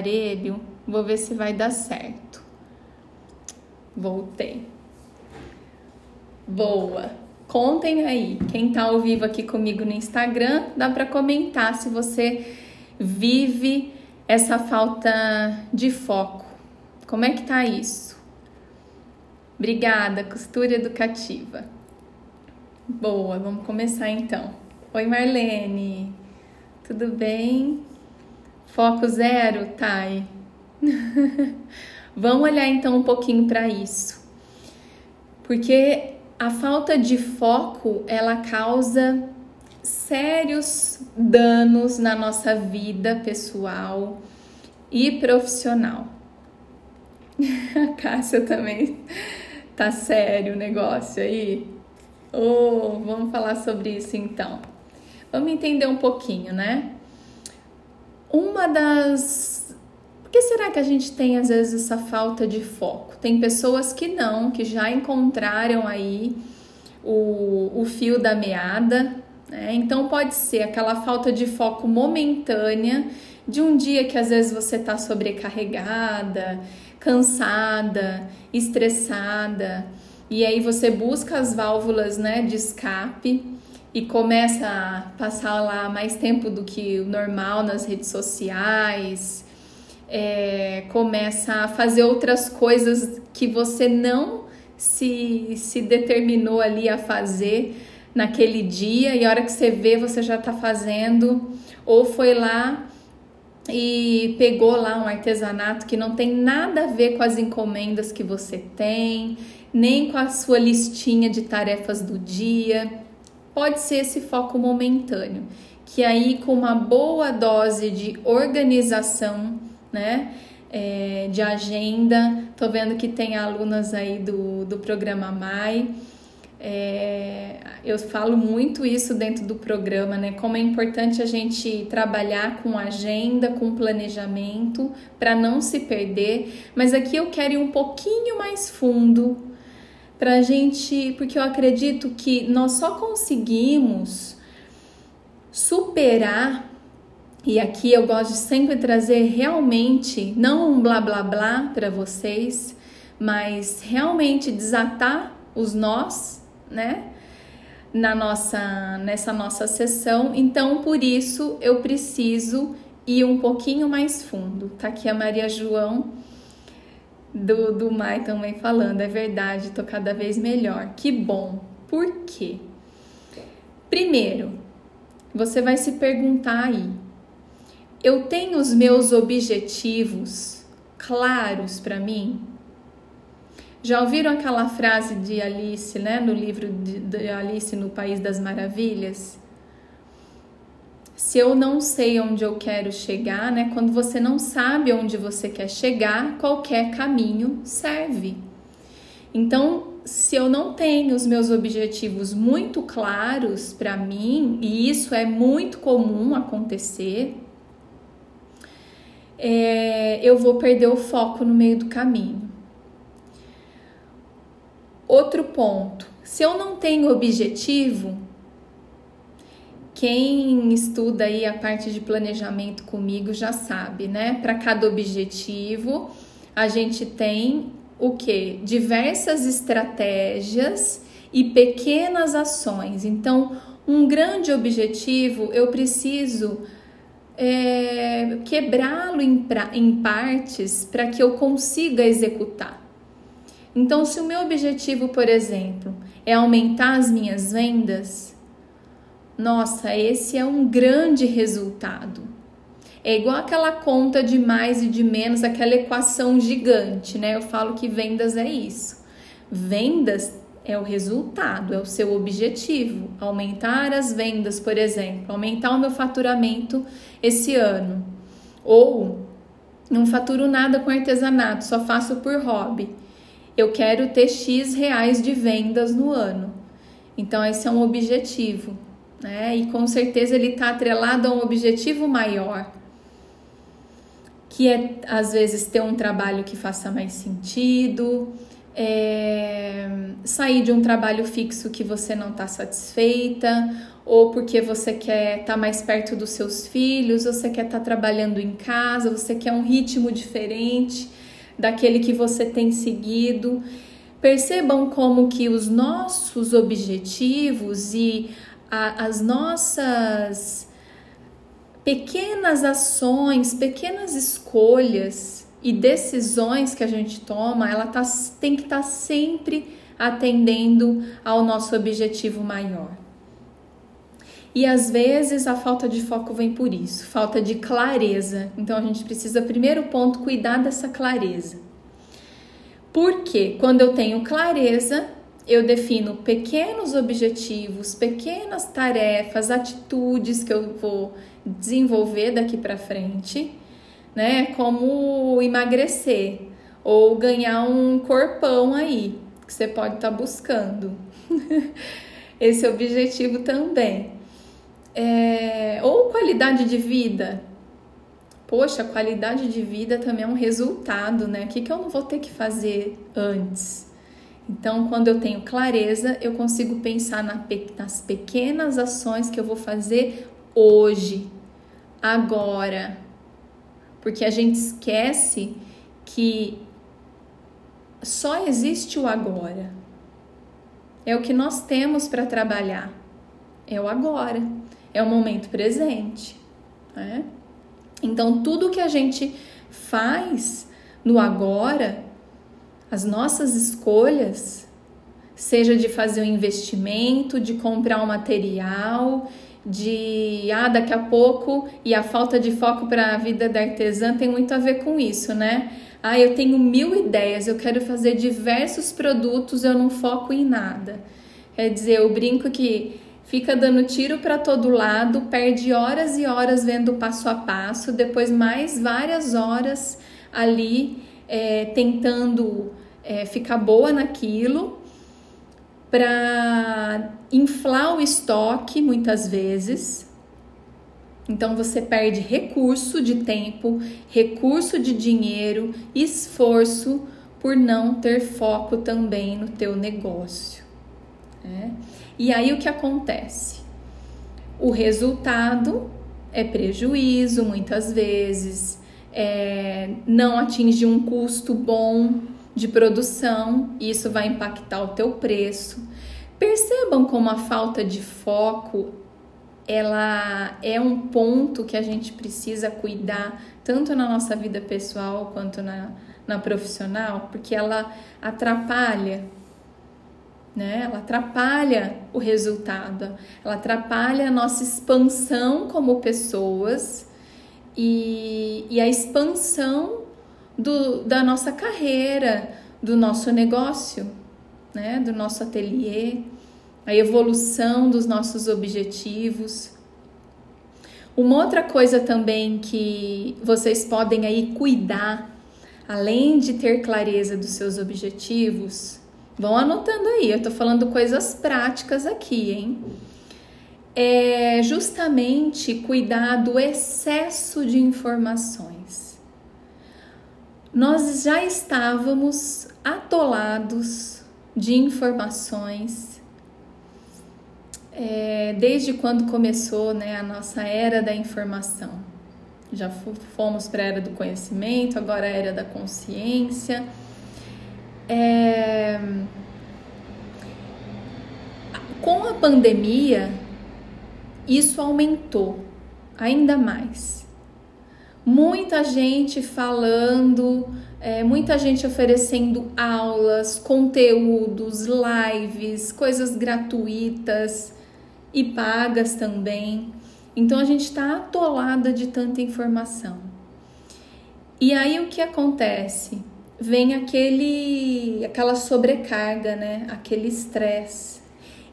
aparelho, vou ver se vai dar certo. Voltei. Boa! Contem aí, quem tá ao vivo aqui comigo no Instagram, dá para comentar se você vive essa falta de foco. Como é que tá isso? Obrigada, costura educativa. Boa, vamos começar então. Oi, Marlene, tudo bem? Foco zero, Thay? Vamos olhar então um pouquinho para isso. Porque a falta de foco, ela causa sérios danos na nossa vida pessoal e profissional. A Cássia também tá sério o negócio aí. Oh, vamos falar sobre isso então. Vamos entender um pouquinho, né? Por que será que a gente tem, às vezes, essa falta de foco? Tem pessoas que não, que já encontraram aí o fio da meada, né? Então, pode ser aquela falta de foco momentânea de um dia que, às vezes, você está sobrecarregada, cansada, estressada, e aí você busca as válvulas, né, de escape e começa a passar lá mais tempo do que o normal nas redes sociais, começa a fazer outras coisas que você não se determinou ali a fazer naquele dia, e a hora que você vê, você já está fazendo, ou foi lá e pegou lá um artesanato que não tem nada a ver com as encomendas que você tem, nem com a sua listinha de tarefas do dia. Pode ser esse foco momentâneo, que aí com uma boa dose de organização, né, de agenda, tô vendo que tem alunas aí do programa MAI, eu falo muito isso dentro do programa, né, como é importante a gente trabalhar com agenda, com planejamento, para não se perder, mas aqui eu quero ir um pouquinho mais fundo, pra gente, porque eu acredito que nós só conseguimos superar, e aqui eu gosto de sempre trazer realmente, não um blá blá blá para vocês, mas realmente desatar os nós, né, nessa nossa sessão. Então, por isso, eu preciso ir um pouquinho mais fundo. Tá aqui a Maria João do Mai também falando, é verdade, tô cada vez melhor, que bom. Por quê? Primeiro, você vai se perguntar aí, eu tenho os meus objetivos claros para mim? Já ouviram aquela frase de Alice, né, no livro de Alice no País das Maravilhas? Se eu não sei onde eu quero chegar, né? Quando você não sabe onde você quer chegar, qualquer caminho serve. Então, se eu não tenho os meus objetivos muito claros para mim, e isso é muito comum acontecer, eu vou perder o foco no meio do caminho. Outro ponto, se eu não tenho objetivo, quem estuda aí a parte de planejamento comigo já sabe, né? Para cada objetivo, a gente tem o quê? Diversas estratégias e pequenas ações. Então, um grande objetivo, eu preciso quebrá-lo em partes para que eu consiga executar. Então, se o meu objetivo, por exemplo, é aumentar as minhas vendas, nossa, esse é um grande resultado. É igual aquela conta de mais e de menos, aquela equação gigante, né? Eu falo que vendas é isso. Vendas é o resultado, é o seu objetivo. Aumentar as vendas, por exemplo, aumentar o meu faturamento esse ano. Ou não faturo nada com artesanato, só faço por hobby. Eu quero ter X reais de vendas no ano. Então, esse é um objetivo. Né? E com certeza ele está atrelado a um objetivo maior, que é às vezes ter um trabalho que faça mais sentido, sair de um trabalho fixo que você não está satisfeita, ou porque você quer estar mais perto dos seus filhos, você quer estar trabalhando em casa, você quer um ritmo diferente daquele que você tem seguido. Percebam como que os nossos objetivos e as nossas pequenas ações, pequenas escolhas e decisões que a gente toma, ela tem que estar sempre atendendo ao nosso objetivo maior. E às vezes a falta de foco vem por isso, falta de clareza. Então a gente precisa, primeiro ponto, cuidar dessa clareza. Porque quando eu tenho clareza, eu defino pequenos objetivos, pequenas tarefas, atitudes que eu vou desenvolver daqui para frente, né? Como emagrecer ou ganhar um corpão aí, que você pode estar buscando esse objetivo também. Ou qualidade de vida. Poxa, qualidade de vida também é um resultado, né? O que, que eu não vou ter que fazer antes? Então, quando eu tenho clareza, eu consigo pensar nas pequenas ações que eu vou fazer hoje, agora. Porque a gente esquece que só existe o agora. É o que nós temos para trabalhar. É o agora. É o momento presente, né? Então, tudo que a gente faz no agora, as nossas escolhas, seja de fazer um investimento, de comprar um material, de daqui a pouco, e a falta de foco para a vida da artesã tem muito a ver com isso, né? Eu tenho 1000 ideias, eu quero fazer diversos produtos, eu não foco em nada. Quer dizer, eu brinco que fica dando tiro para todo lado, perde horas e horas vendo passo a passo, depois mais várias horas ali tentando ficar boa naquilo, para inflar o estoque muitas vezes. Então você perde recurso de tempo, recurso de dinheiro, esforço por não ter foco também no teu negócio. E aí o que acontece? O resultado é prejuízo muitas vezes, não atinge um custo bom de produção, e isso vai impactar o teu preço. Percebam como a falta de foco, ela é um ponto que a gente precisa cuidar, tanto na nossa vida pessoal quanto na profissional, porque ela atrapalha, né? Ela atrapalha o resultado, ela atrapalha a nossa expansão como pessoas e a expansão da nossa carreira, do nosso negócio, né? Do nosso ateliê, a evolução dos nossos objetivos. Uma outra coisa também que vocês podem aí cuidar, além de ter clareza dos seus objetivos, vão anotando aí, eu tô falando coisas práticas aqui, hein? É justamente cuidar do excesso de informações. Nós já estávamos atolados de informações desde quando começou, né, a nossa era da informação. Já fomos para a era do conhecimento, agora a era da consciência. Com a pandemia, isso aumentou ainda mais. Muita gente falando, muita gente oferecendo aulas, conteúdos, lives, coisas gratuitas e pagas também. Então a gente está atolada de tanta informação. E aí o que acontece? Vem aquela sobrecarga, né? Aquele estresse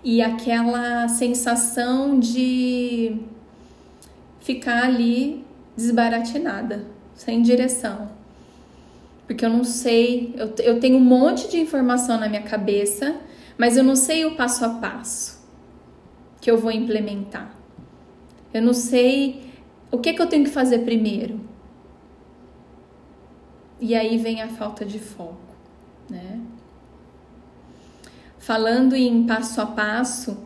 e aquela sensação de ficar ali desbaratinada, sem direção. Porque eu não sei, eu tenho um monte de informação na minha cabeça, mas eu não sei o passo a passo que eu vou implementar. Eu não sei o que eu tenho que fazer primeiro. E aí vem a falta de foco, né? Falando em passo a passo,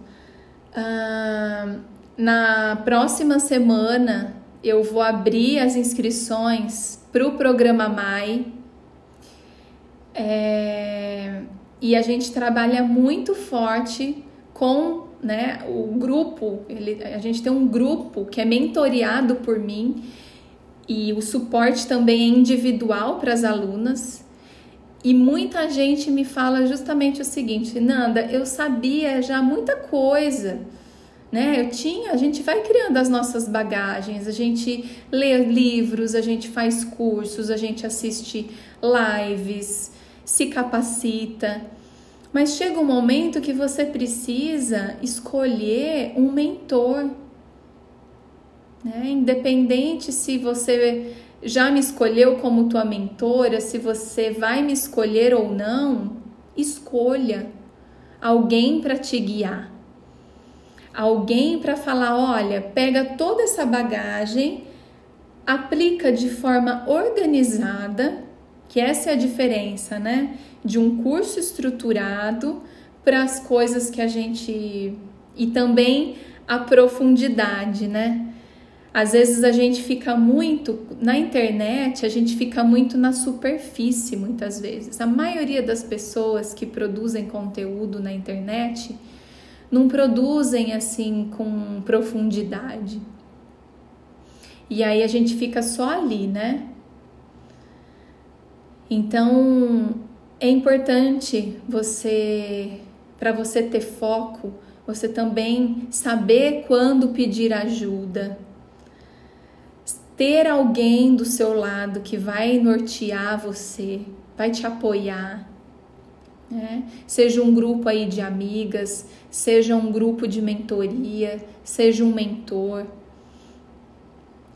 na próxima semana eu vou abrir as inscrições para o programa MAI. E a gente trabalha muito forte com, né, o grupo. A gente tem um grupo que é mentoreado por mim e o suporte também é individual para as alunas. E muita gente me fala justamente o seguinte: Nanda, eu sabia já muita coisa, né? A gente vai criando as nossas bagagens, a gente lê livros, a gente faz cursos, a gente assiste lives, se capacita, mas chega um momento que você precisa escolher um mentor, né? Independente se você já me escolheu como tua mentora, se você vai me escolher ou não, escolha alguém para te guiar, alguém para falar: olha, pega toda essa bagagem, aplica de forma organizada. Que essa é a diferença, né? De um curso estruturado para as coisas que a gente... E também a profundidade, né? Às vezes a gente fica muito... Na internet, a gente fica muito na superfície, muitas vezes. A maioria das pessoas que produzem conteúdo na internet não produzem, assim, com profundidade. E aí a gente fica só ali, né? Então, é importante para você ter foco, você também saber quando pedir ajuda. Ter alguém do seu lado que vai nortear você, vai te apoiar, né? Seja um grupo aí de amigas, seja um grupo de mentoria, seja um mentor.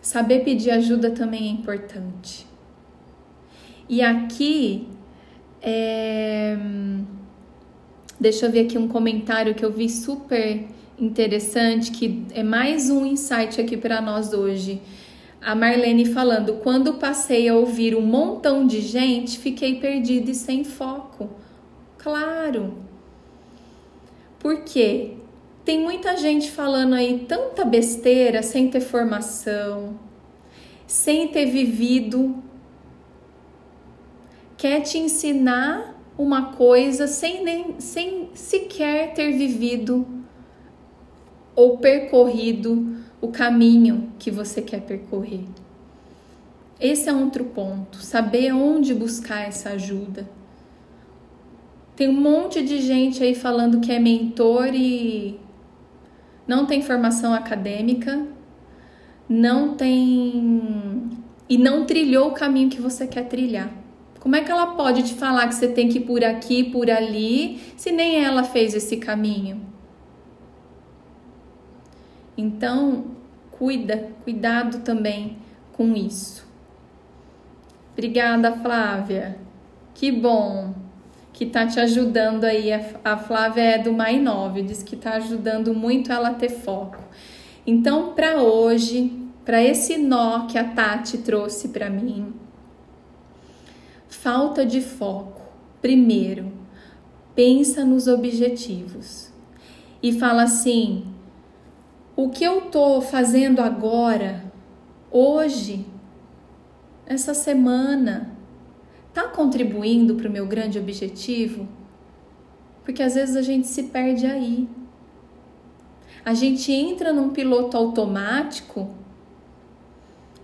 Saber pedir ajuda também é importante. E aqui, deixa eu ver aqui um comentário que eu vi super interessante, que é mais um insight aqui para nós hoje. A Marlene falando: quando passei a ouvir um montão de gente, fiquei perdida e sem foco. Claro. Por quê? Tem muita gente falando aí tanta besteira, sem ter formação, sem ter vivido. Quer te ensinar uma coisa sem sequer ter vivido ou percorrido o caminho que você quer percorrer. Esse é outro ponto, saber onde buscar essa ajuda. Tem um monte de gente aí falando que é mentor e não tem formação acadêmica, não tem e não trilhou o caminho que você quer trilhar. Como é que ela pode te falar que você tem que ir por aqui, por ali, se nem ela fez esse caminho? Então, cuidado também com isso. Obrigada, Flávia. Que bom que tá te ajudando aí. A Flávia é do MAI 9, diz que tá ajudando muito ela a ter foco. Então, para hoje, para esse nó que a Tati trouxe para mim, falta de foco. Primeiro, pensa nos objetivos e fala assim: o que eu tô fazendo agora, hoje, essa semana, tá contribuindo para o meu grande objetivo? Porque às vezes a gente se perde aí. A gente entra num piloto automático.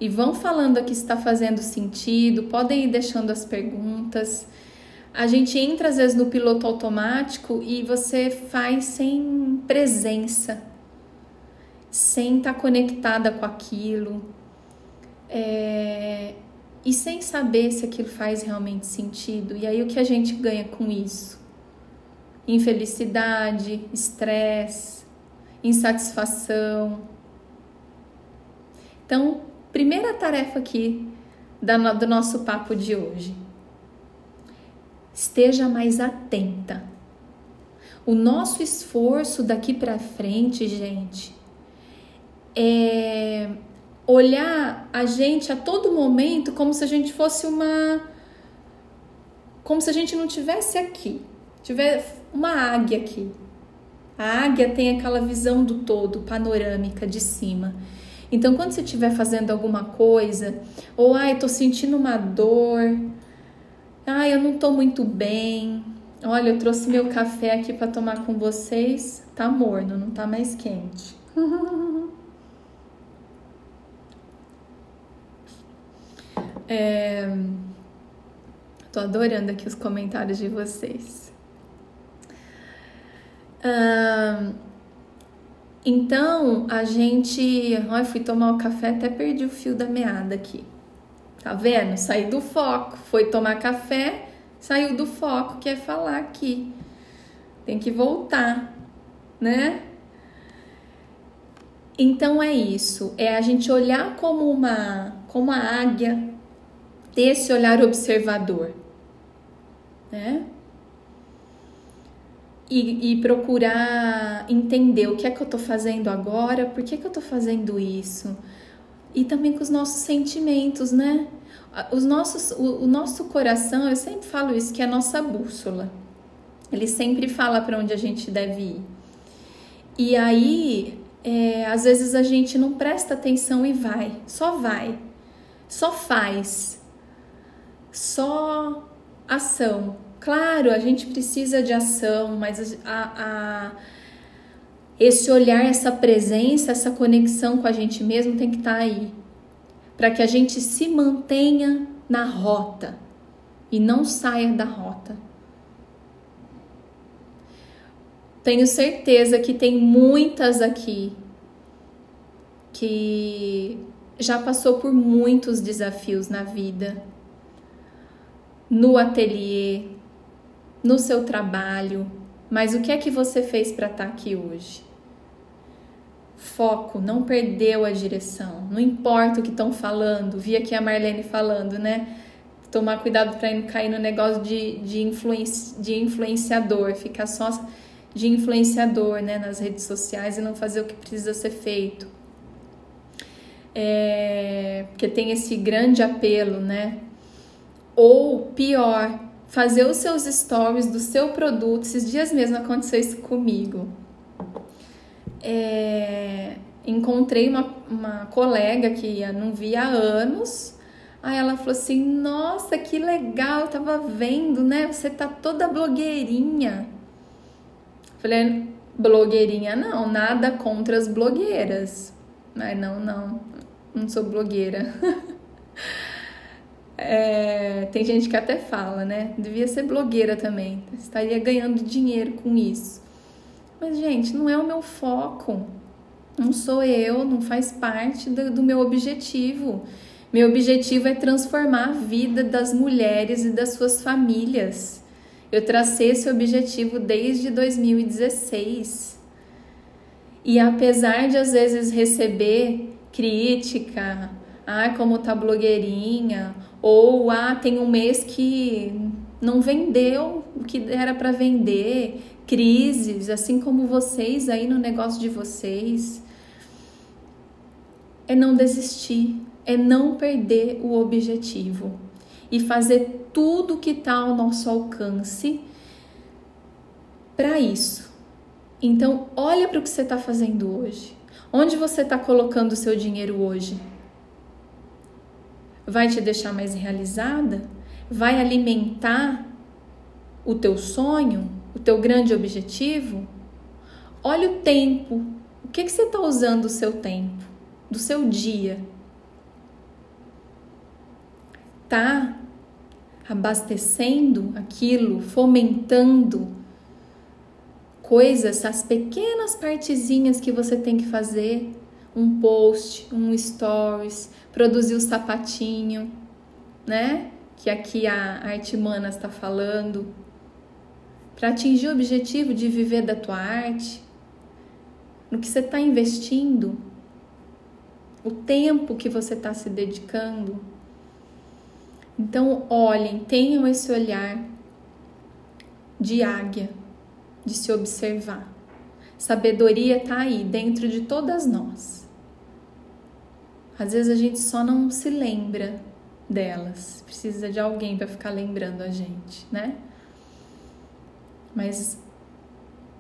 E vão falando aqui se está fazendo sentido, podem ir deixando as perguntas. A gente entra às vezes no piloto automático e você faz sem presença, sem estar conectada com aquilo, e sem saber se aquilo faz realmente sentido. E aí o que a gente ganha com isso? Infelicidade, estresse, insatisfação. Então, primeira tarefa aqui do nosso papo de hoje. Esteja mais atenta. O nosso esforço daqui para frente, gente, é olhar a gente a todo momento como se a gente fosse como se a gente não estivesse aqui. tiver uma águia aqui, a águia tem aquela visão do todo, panorâmica, de cima. Então, quando você estiver fazendo alguma coisa, ou, ai, tô sentindo uma dor, ai, eu não tô muito bem, olha, eu trouxe meu café aqui para tomar com vocês, tá morno, não tá mais quente. Tô adorando aqui os comentários de vocês. Então, a gente... Ai, fui tomar o café, até perdi o fio da meada aqui. Tá vendo? Saí do foco. Foi tomar café, saiu do foco, que é falar aqui. Tem que voltar, né? Então, é isso. É a gente olhar como a águia, ter esse olhar observador, né? E procurar entender o que é que eu tô fazendo agora, por que que eu tô fazendo isso. E também com os nossos sentimentos, né? O nosso coração, eu sempre falo isso, que é a nossa bússola. Ele sempre fala para onde a gente deve ir. E aí, às vezes a gente não presta atenção e vai, só faz, só ação. Claro, a gente precisa de ação, mas esse olhar, essa presença, essa conexão com a gente mesmo tem que estar aí, para que a gente se mantenha na rota e não saia da rota. Tenho certeza que tem muitas aqui que já passou por muitos desafios na vida, no ateliê, no seu trabalho, mas o que é que você fez para estar aqui hoje? Foco, não perdeu a direção, não importa o que estão falando. Vi aqui a Marlene falando, né? Tomar cuidado para não cair no negócio de influenciador, ficar só de influenciador, né, nas redes sociais e não fazer o que precisa ser feito. Porque tem esse grande apelo, né? Ou pior, fazer os seus stories do seu produto. Esses dias mesmo aconteceu isso comigo. Encontrei uma colega que eu não via há anos. Aí ela falou assim, nossa, que legal, eu tava vendo, né? Você tá toda blogueirinha. Falei, blogueirinha não, nada contra as blogueiras. Mas não sou blogueira. Tem gente que até fala, né? Devia ser blogueira também. Estaria ganhando dinheiro com isso. Mas, gente, não é o meu foco. Não sou eu, não faz parte do meu objetivo. Meu objetivo é transformar a vida das mulheres e das suas famílias. Eu tracei esse objetivo desde 2016. E apesar de, às vezes, receber crítica... Ah, como tá blogueirinha, ou tem um mês que não vendeu o que era para vender, crises, assim como vocês aí no negócio de vocês. É não desistir, é não perder o objetivo e fazer tudo que tá ao nosso alcance para isso. Então, olha para o que você tá fazendo hoje. Onde você tá colocando o seu dinheiro hoje? Vai te deixar mais realizada? Vai alimentar o teu sonho, o teu grande objetivo? Olha o tempo. O que você está usando do seu tempo, do seu dia? Tá abastecendo aquilo, fomentando coisas, as pequenas partezinhas que você tem que fazer? Um post, um stories, produzir o sapatinho, né? Que aqui a Arte Manas está falando. Para atingir o objetivo de viver da tua arte, no que você está investindo, o tempo que você está se dedicando. Então, olhem, tenham esse olhar de águia, de se observar. Sabedoria está aí, dentro de todas nós. Às vezes a gente só não se lembra delas. Precisa de alguém para ficar lembrando a gente, né? mas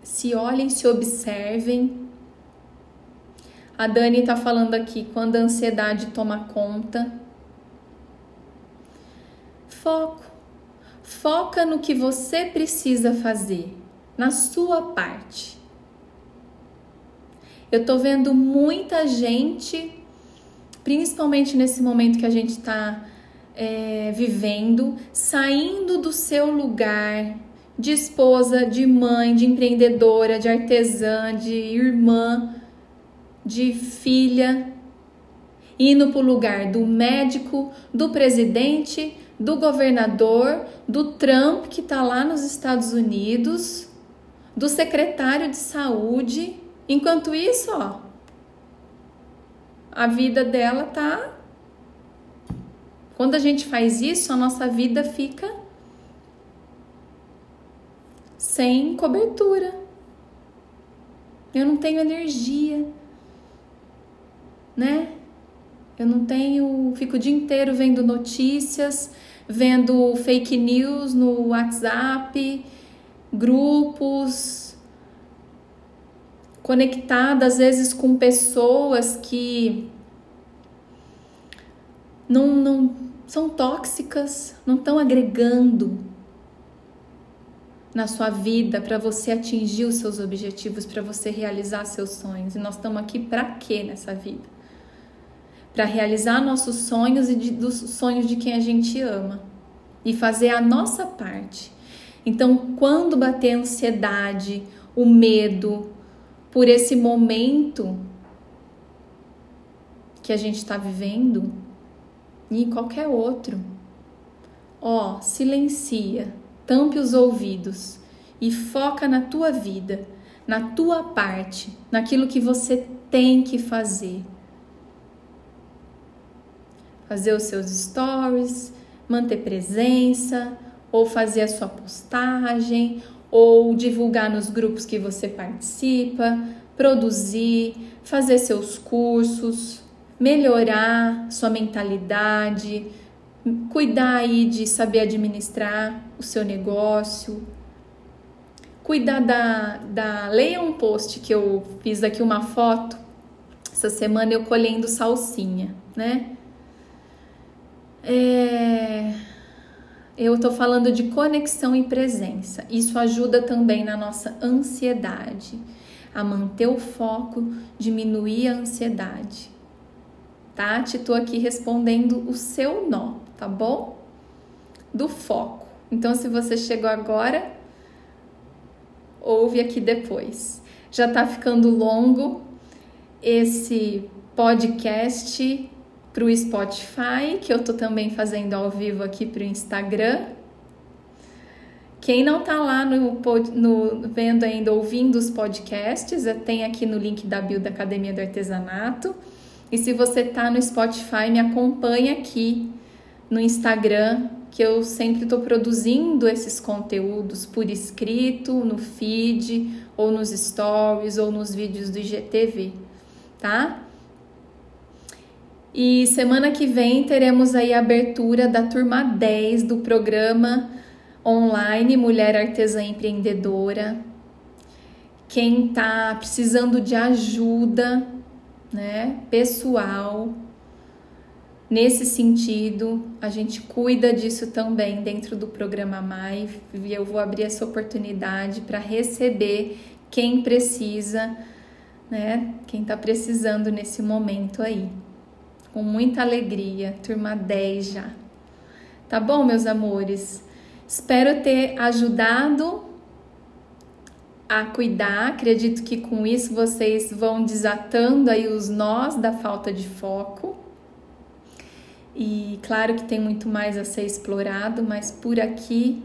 se olhem, se observem. A Dani está falando aqui, quando a ansiedade toma conta. Foco. Foca no que você precisa fazer, na sua parte. Eu tô vendo muita gente, principalmente nesse momento que a gente está vivendo, saindo do seu lugar de esposa, de mãe, de empreendedora, de artesã, de irmã, de filha, indo para o lugar do médico, do presidente, do governador, do Trump que está lá nos Estados Unidos, do secretário de saúde. Enquanto isso, ó, a vida dela tá... Quando a gente faz isso, a nossa vida fica sem cobertura. Eu não tenho energia, né? Eu não tenho... Fico o dia inteiro vendo notícias, vendo fake news no WhatsApp, grupos, conectada às vezes com pessoas que não são tóxicas, não estão agregando na sua vida para você atingir os seus objetivos, para você realizar seus sonhos. E nós estamos aqui para quê nessa vida? Para realizar nossos sonhos e dos sonhos de quem a gente ama. E fazer a nossa parte. Então, quando bater a ansiedade, o medo, por esse momento que a gente está vivendo, e qualquer outro, ó, silencia, tampe os ouvidos e foca na tua vida, na tua parte, naquilo que você tem que fazer. Fazer os seus stories, manter presença, ou fazer a sua postagem, ou divulgar nos grupos que você participa, produzir, fazer seus cursos, melhorar sua mentalidade, cuidar aí de saber administrar o seu negócio, cuidar da... Leia um post que eu fiz aqui, uma foto, essa semana eu colhendo salsinha, né? Eu tô falando de conexão e presença. Isso ajuda também na nossa ansiedade, a manter o foco, diminuir a ansiedade. Tati, tô aqui respondendo o seu nó, tá bom? Do foco. Então, se você chegou agora, ouve aqui depois. Já tá ficando longo esse podcast para o Spotify, que eu tô também fazendo ao vivo aqui para o Instagram. Quem não tá lá vendo ainda, ouvindo os podcasts, tem aqui no link da Build Academia do Artesanato. E se você tá no Spotify, me acompanha aqui no Instagram, que eu sempre tô produzindo esses conteúdos por escrito, no feed, ou nos stories, ou nos vídeos do IGTV, tá? E semana que vem teremos aí a abertura da turma 10 do programa online Mulher Artesã Empreendedora. Quem tá precisando de ajuda, né, pessoal, nesse sentido, a gente cuida disso também dentro do programa MAI, e eu vou abrir essa oportunidade para receber quem precisa, né, quem tá precisando nesse momento aí. Com muita alegria, turma 10 já. Tá bom, meus amores? Espero ter ajudado a cuidar. Acredito que com isso vocês vão desatando aí os nós da falta de foco. E claro que tem muito mais a ser explorado, mas por aqui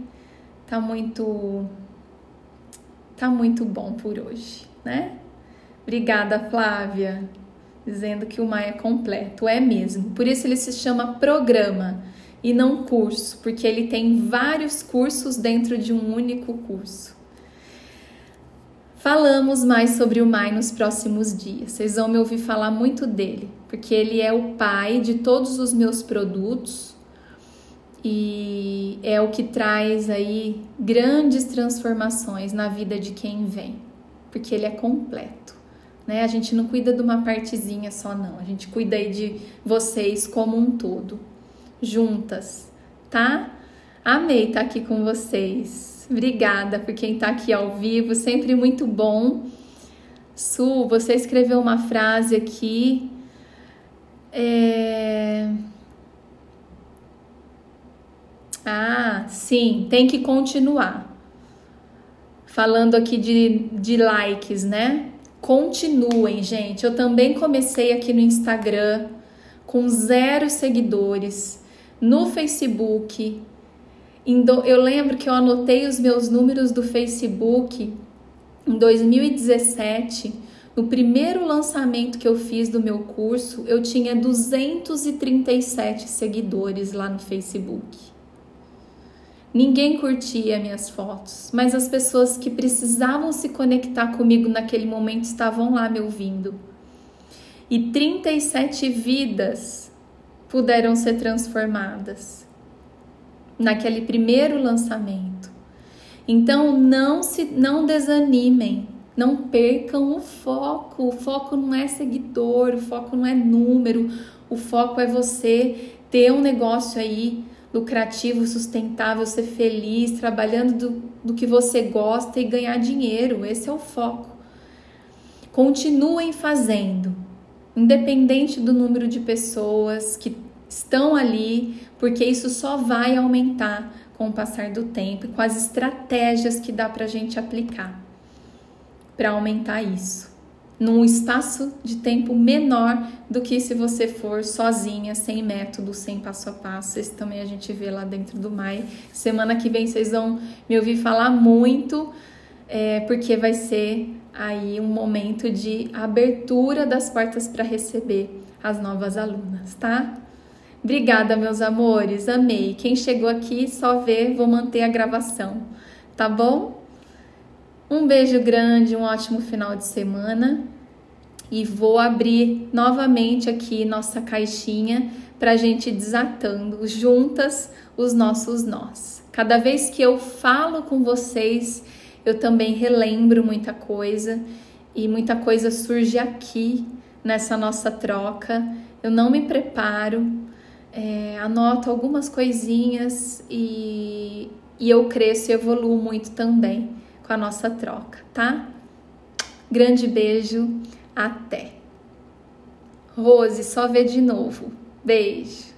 tá muito bom por hoje, né? Obrigada, Flávia. Dizendo que o MAI é completo, é mesmo. Por isso ele se chama programa e não curso, porque ele tem vários cursos dentro de um único curso. Falamos mais sobre o MAI nos próximos dias. Vocês vão me ouvir falar muito dele, porque ele é o pai de todos os meus produtos e que é o que traz aí grandes transformações na vida de quem vem, porque ele é completo, né? A gente não cuida de uma partezinha só, não. A gente cuida aí de vocês como um todo, juntas, tá? Amei estar aqui com vocês. Obrigada por quem está aqui ao vivo, sempre muito bom. Su, você escreveu uma frase aqui. Ah, sim, tem que continuar. Falando aqui de likes, né? Continuem, gente. Eu também comecei aqui no Instagram com 0 seguidores, no Facebook. Eu lembro que eu anotei os meus números do Facebook em 2017, no primeiro lançamento que eu fiz do meu curso, eu tinha 237 seguidores lá no Facebook. Ninguém curtia minhas fotos, mas as pessoas que precisavam se conectar comigo naquele momento estavam lá me ouvindo. E 37 vidas puderam ser transformadas naquele primeiro lançamento. Então, não desanimem, não percam o foco. O foco não é seguidor, o foco não é número, o foco é você ter um negócio aí lucrativo, sustentável, ser feliz, trabalhando do que você gosta e ganhar dinheiro. Esse é o foco. Continuem fazendo, independente do número de pessoas que estão ali, porque isso só vai aumentar com o passar do tempo e com as estratégias que dá para a gente aplicar para aumentar isso num espaço de tempo menor do que se você for sozinha, sem método, sem passo a passo. Esse também a gente vê lá dentro do MAI. Semana que vem vocês vão me ouvir falar muito, porque vai ser aí um momento de abertura das portas para receber as novas alunas, tá? Obrigada, meus amores, amei. Quem chegou aqui, só vê, vou manter a gravação, tá bom? Um beijo grande, um ótimo final de semana. E vou abrir novamente aqui nossa caixinha pra gente desatando juntas os nossos nós. Cada vez que eu falo com vocês, eu também relembro muita coisa. E muita coisa surge aqui, nessa nossa troca. Eu não me preparo. Anoto algumas coisinhas e eu cresço e evoluo muito também com a nossa troca, tá? Grande beijo, até! Rose, só vê de novo. Beijo!